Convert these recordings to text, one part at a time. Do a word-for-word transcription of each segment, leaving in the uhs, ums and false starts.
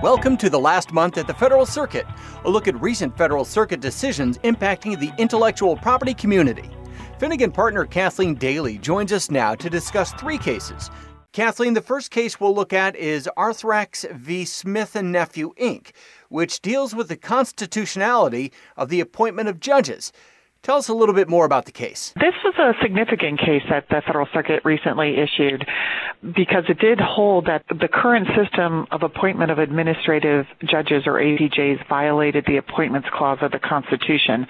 Welcome to The Last Month at the Federal Circuit, a look at recent Federal Circuit decisions impacting the intellectual property community. Finnegan partner Kathleen Daley joins us now to discuss three cases. Kathleen, the first case we'll look at is Arthrex v. Smith and Nephew, Incorporated, which deals with the constitutionality of the appointment of judges. Tell us a little bit more about the case. This was a significant case that the Federal Circuit recently issued because it did hold that the current system of appointment of administrative judges, or A P Js, violated the Appointments Clause of the Constitution.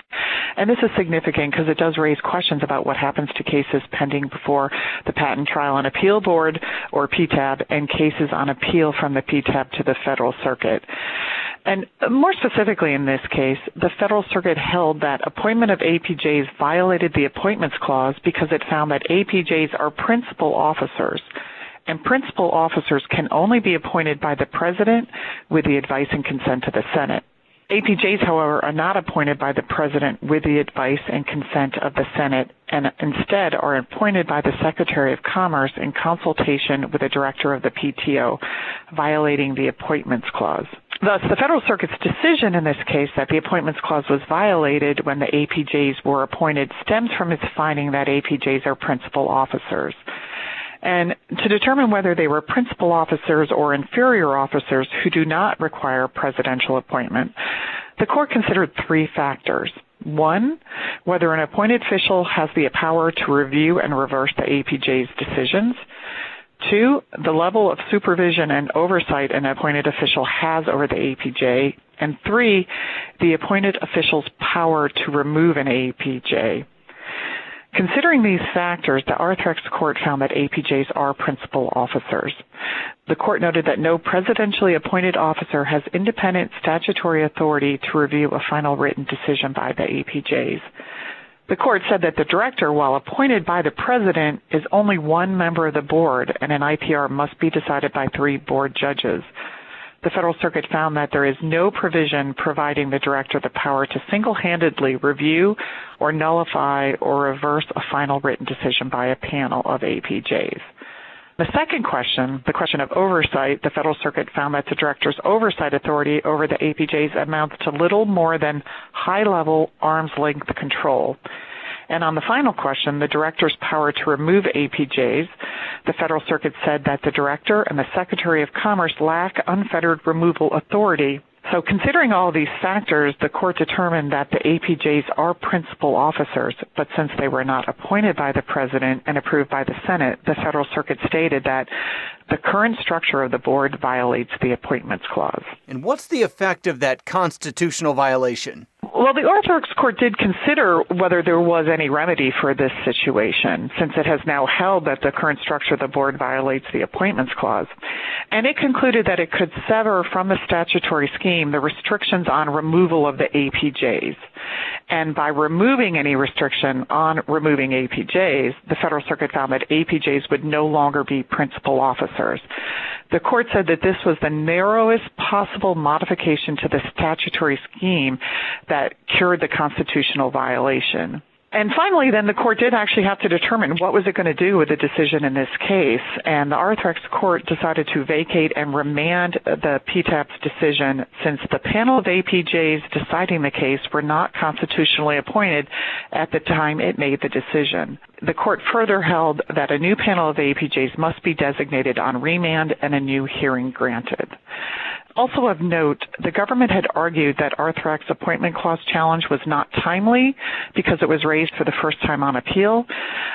And this is significant because it does raise questions about what happens to cases pending before the Patent Trial and Appeal Board, or P T A B, and cases on appeal from the P T A B to the Federal Circuit. And more specifically in this case, the Federal Circuit held that appointment of A P Js violated the Appointments Clause because it found that A P Js are principal officers, and principal officers can only be appointed by the President with the advice and consent of the Senate. A P Js, however, are not appointed by the President with the advice and consent of the Senate, and instead are appointed by the Secretary of Commerce in consultation with the Director of the P T O, violating the Appointments Clause. Thus, the Federal Circuit's decision in this case that the Appointments Clause was violated when the A P Js were appointed stems from its finding that A P Js are principal officers. And to determine whether they were principal officers or inferior officers who do not require presidential appointment, the court considered three factors. One, whether an appointed official has the power to review and reverse the A P J's decisions. Two, the level of supervision and oversight an appointed official has over the A P J. And three, the appointed official's power to remove an A P J. Considering these factors, the Arthrex court found that A P Js are principal officers. The court noted that no presidentially appointed officer has independent statutory authority to review a final written decision by the A P Js. The court said that the director, while appointed by the president, is only one member of the board, and an I P R must be decided by three board judges. The Federal Circuit found that there is no provision providing the director the power to single-handedly review or nullify or reverse a final written decision by a panel of A P Js. The second question, the question of oversight, the Federal Circuit found that the director's oversight authority over the A P Js amounts to little more than high-level, arm's-length control. And on the final question, the director's power to remove A P Js, the Federal Circuit said that the director and the Secretary of Commerce lack unfettered removal authority. So considering all these factors, the court determined that the A P Js are principal officers, but since they were not appointed by the President and approved by the Senate, the Federal Circuit stated that the current structure of the board violates the Appointments Clause. And what's the effect of that constitutional violation? Well, the Arthrex court did consider whether there was any remedy for this situation, since it has now held that the current structure of the board violates the Appointments Clause. And it concluded that it could sever from the statutory scheme the restrictions on removal of the A P Js. And by removing any restriction on removing A P Js, the Federal Circuit found that A P Js would no longer be principal officers. The court said that this was the narrowest possible modification to the statutory scheme that cured the constitutional violation. And finally, then the court did actually have to determine what was it going to do with the decision in this case. And the Arthrex court decided to vacate and remand the P T A B's decision since the panel of A P Js deciding the case were not constitutionally appointed at the time it made the decision. The court further held that a new panel of A P Js must be designated on remand and a new hearing granted. Also of note, the government had argued that Arthrex's appointment clause challenge was not timely because it was raised for the first time on appeal,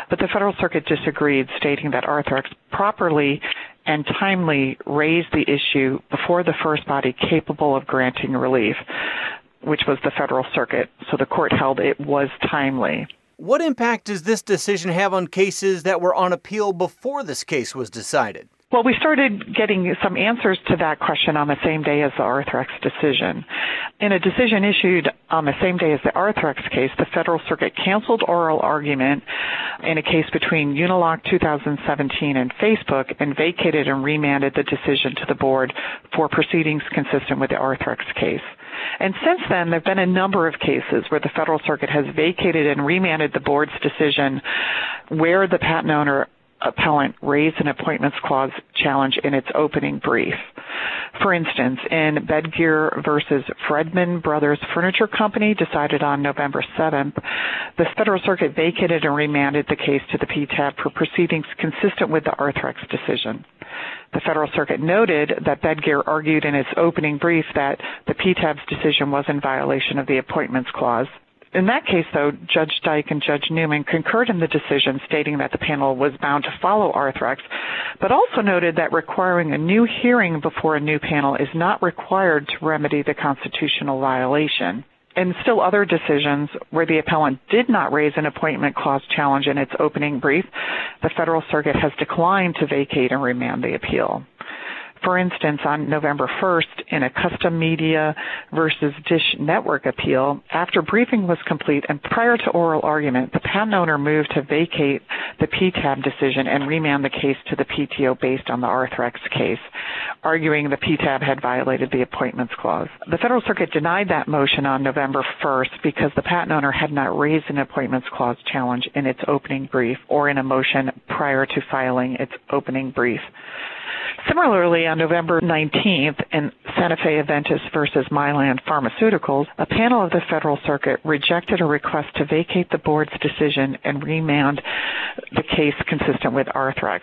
but the Federal Circuit disagreed, stating that Arthrex properly and timely raised the issue before the first body capable of granting relief, which was the Federal Circuit, so the court held it was timely. What impact does this decision have on cases that were on appeal before this case was decided? Well, we started getting some answers to that question on the same day as the Arthrex decision. In a decision issued on the same day as the Arthrex case, the Federal Circuit canceled oral argument in a case between Uniloc two thousand seventeen and Facebook and vacated and remanded the decision to the board for proceedings consistent with the Arthrex case. And since then, there have been a number of cases where the Federal Circuit has vacated and remanded the board's decision where the patent owner appellant raised an appointments clause challenge in its opening brief. For instance, in Bedgear versus Fredman Brothers Furniture Company, decided on November seventh, the Federal Circuit vacated and remanded the case to the P T A B for proceedings consistent with the Arthrex decision. The Federal Circuit noted that Bedgear argued in its opening brief that the P T A B's decision was in violation of the Appointments Clause. In that case, though, Judge Dyke and Judge Newman concurred in the decision, stating that the panel was bound to follow Arthrex, but also noted that requiring a new hearing before a new panel is not required to remedy the constitutional violation. In still other decisions where the appellant did not raise an appointment clause challenge in its opening brief, the Federal Circuit has declined to vacate and remand the appeal. For instance, on November first, in a Custom Media versus Dish Network appeal, after briefing was complete and prior to oral argument, the patent owner moved to vacate the P T A B decision and remand the case to the P T O based on the Arthrex case, arguing the P T A B had violated the Appointments Clause. The Federal Circuit denied that motion on November first because the patent owner had not raised an Appointments Clause challenge in its opening brief or in a motion prior to filing its opening brief. Similarly, on November nineteenth, in Santa Fe Aventis versus Mylan Pharmaceuticals, a panel of the Federal Circuit rejected a request to vacate the board's decision and remand the case consistent with Arthrex.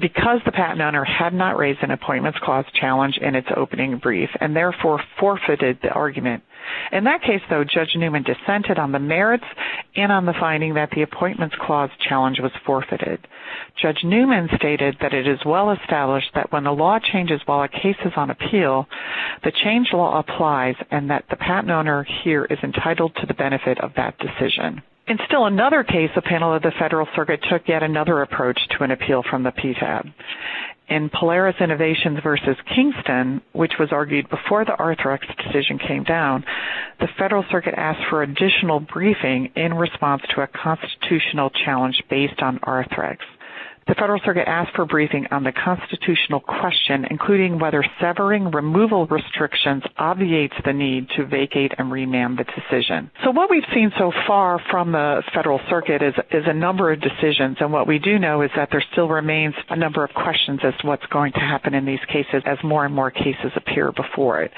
Because the patent owner had not raised an Appointments Clause challenge in its opening brief and therefore forfeited the argument. In that case, though, Judge Newman dissented on the merits and on the finding that the Appointments Clause challenge was forfeited. Judge Newman stated that it is well established that when the law changes while a case is on appeal, the change law applies and that the patent owner here is entitled to the benefit of that decision. In still another case, a panel of the Federal Circuit took yet another approach to an appeal from the P T A B. In Polaris Innovations versus Kingston, which was argued before the Arthrex decision came down, the Federal Circuit asked for additional briefing in response to a constitutional challenge based on Arthrex. The Federal Circuit asked for briefing on the constitutional question, including whether severing removal restrictions obviates the need to vacate and remand the decision. So what we've seen so far from the Federal Circuit is, is a number of decisions, and what we do know is that there still remains a number of questions as to what's going to happen in these cases as more and more cases appear before it.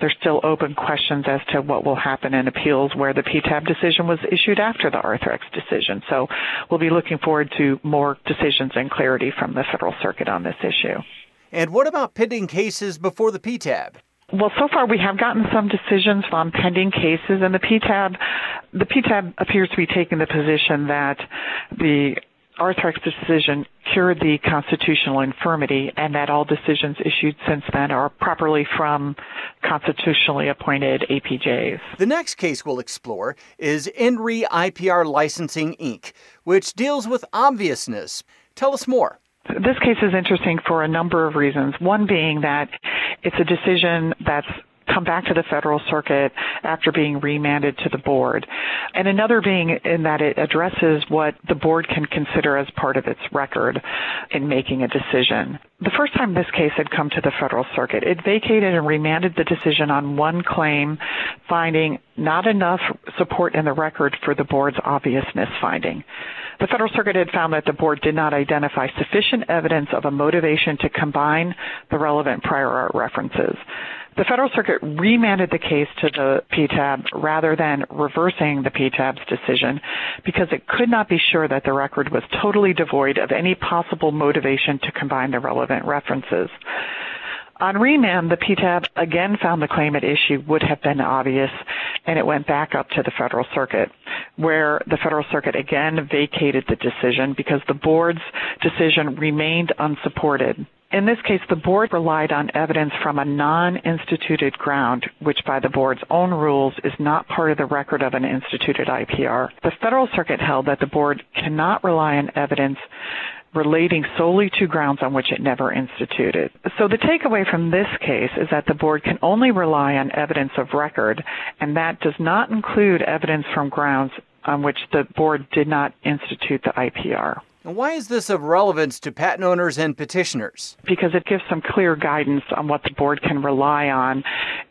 There's still open questions as to what will happen in appeals where the P T A B decision was issued after the Arthrex decision. So we'll be looking forward to more decisions and clarity from the Federal Circuit on this issue. And what about pending cases before the P T A B? Well, so far we have gotten some decisions on pending cases, and the P T A B, the P T A B appears to be taking the position that the Arthrex decision cured the constitutional infirmity and that all decisions issued since then are properly from constitutionally appointed A P Js. The next case we'll explore is In re I P R Licensing, Incorporated, which deals with obviousness. Tell us more. This case is interesting for a number of reasons, one being that it's a decision that's come back to the Federal Circuit after being remanded to the board, and another being in that it addresses what the board can consider as part of its record in making a decision. The first time this case had come to the Federal Circuit, it vacated and remanded the decision on one claim, finding not enough support in the record for the board's obviousness finding. The Federal Circuit had found that the board did not identify sufficient evidence of a motivation to combine the relevant prior art references. The Federal Circuit remanded the case to the P T A B rather than reversing the P T A B's decision because it could not be sure that the record was totally devoid of any possible motivation to combine the relevant references. On remand, the P T A B again found the claim at issue would have been obvious, and it went back up to the Federal Circuit, where the Federal Circuit again vacated the decision because the board's decision remained unsupported. In this case, the board relied on evidence from a non-instituted ground, which by the board's own rules is not part of the record of an instituted I P R. The Federal Circuit held that the board cannot rely on evidence relating solely to grounds on which it never instituted. So the takeaway from this case is that the board can only rely on evidence of record, and that does not include evidence from grounds on which the board did not institute the I P R. Why is this of relevance to patent owners and petitioners? Because it gives some clear guidance on what the board can rely on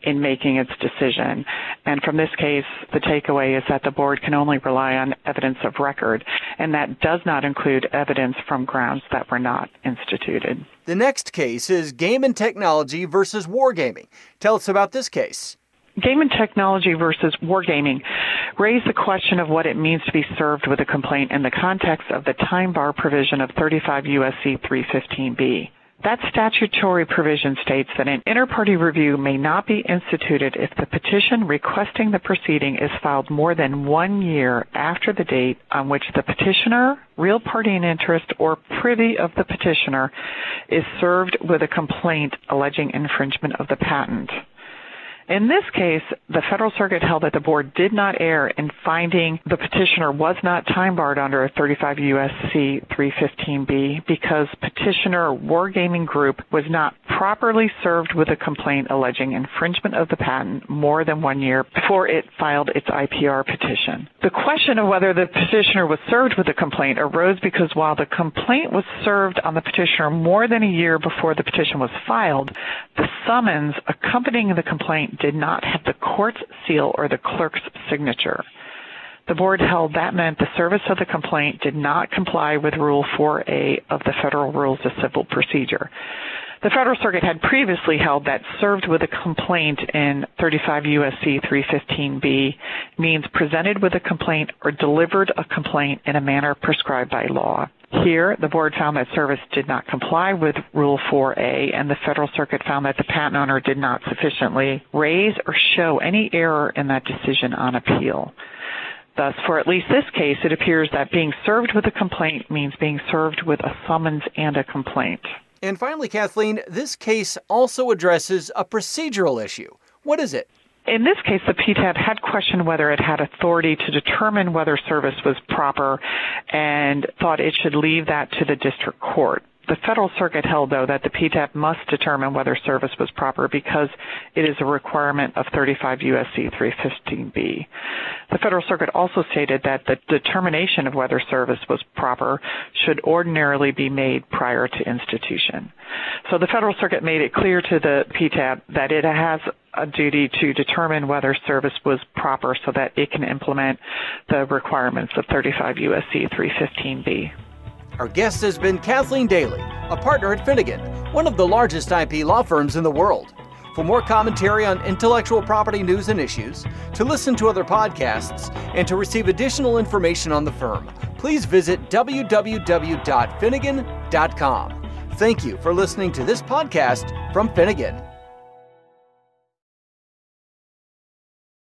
in making its decision. And from this case, the takeaway is that the board can only rely on evidence of record, and that does not include evidence from grounds that were not instituted. The next case is Game and Technology versus Wargaming. Tell us about this case. Game and Technology versus Wargaming raised the question of what it means to be served with a complaint in the context of the time bar provision of thirty-five U S C three fifteen B. That statutory provision states that an inter-party review may not be instituted if the petition requesting the proceeding is filed more than one year after the date on which the petitioner, real party in interest, or privy of the petitioner is served with a complaint alleging infringement of the patent. In this case, the Federal Circuit held that the board did not err in finding the petitioner was not time-barred under thirty-five U S C three fifteen B because petitioner Wargaming Group was not properly served with a complaint alleging infringement of the patent more than one year before it filed its I P R petition. The question of whether the petitioner was served with a complaint arose because while the complaint was served on the petitioner more than a year before the petition was filed, the summons accompanying the complaint did not have the court's seal or the clerk's signature. The board held that meant the service of the complaint did not comply with Rule four A of the Federal Rules of Civil Procedure. The Federal Circuit had previously held that served with a complaint in thirty-five U S C three fifteen B means presented with a complaint or delivered a complaint in a manner prescribed by law. Here, the board found that service did not comply with Rule four A, and the Federal Circuit found that the patent owner did not sufficiently raise or show any error in that decision on appeal. Thus, for at least this case, it appears that being served with a complaint means being served with a summons and a complaint. And finally, Kathleen, this case also addresses a procedural issue. What is it? In this case, the P T A B had questioned whether it had authority to determine whether service was proper and thought it should leave that to the district court. The Federal Circuit held, though, that the P T A B must determine whether service was proper because it is a requirement of thirty-five U S C three fifteen B. The Federal Circuit also stated that the determination of whether service was proper should ordinarily be made prior to institution. So the Federal Circuit made it clear to the P T A B that it has a duty to determine whether service was proper so that it can implement the requirements of thirty-five U S C three fifteen B. Our guest has been Kathleen Daley, a partner at Finnegan, one of the largest I P law firms in the world. For more commentary on intellectual property news and issues, to listen to other podcasts, and to receive additional information on the firm, please visit w w w dot finnegan dot com. Thank you for listening to this podcast from Finnegan.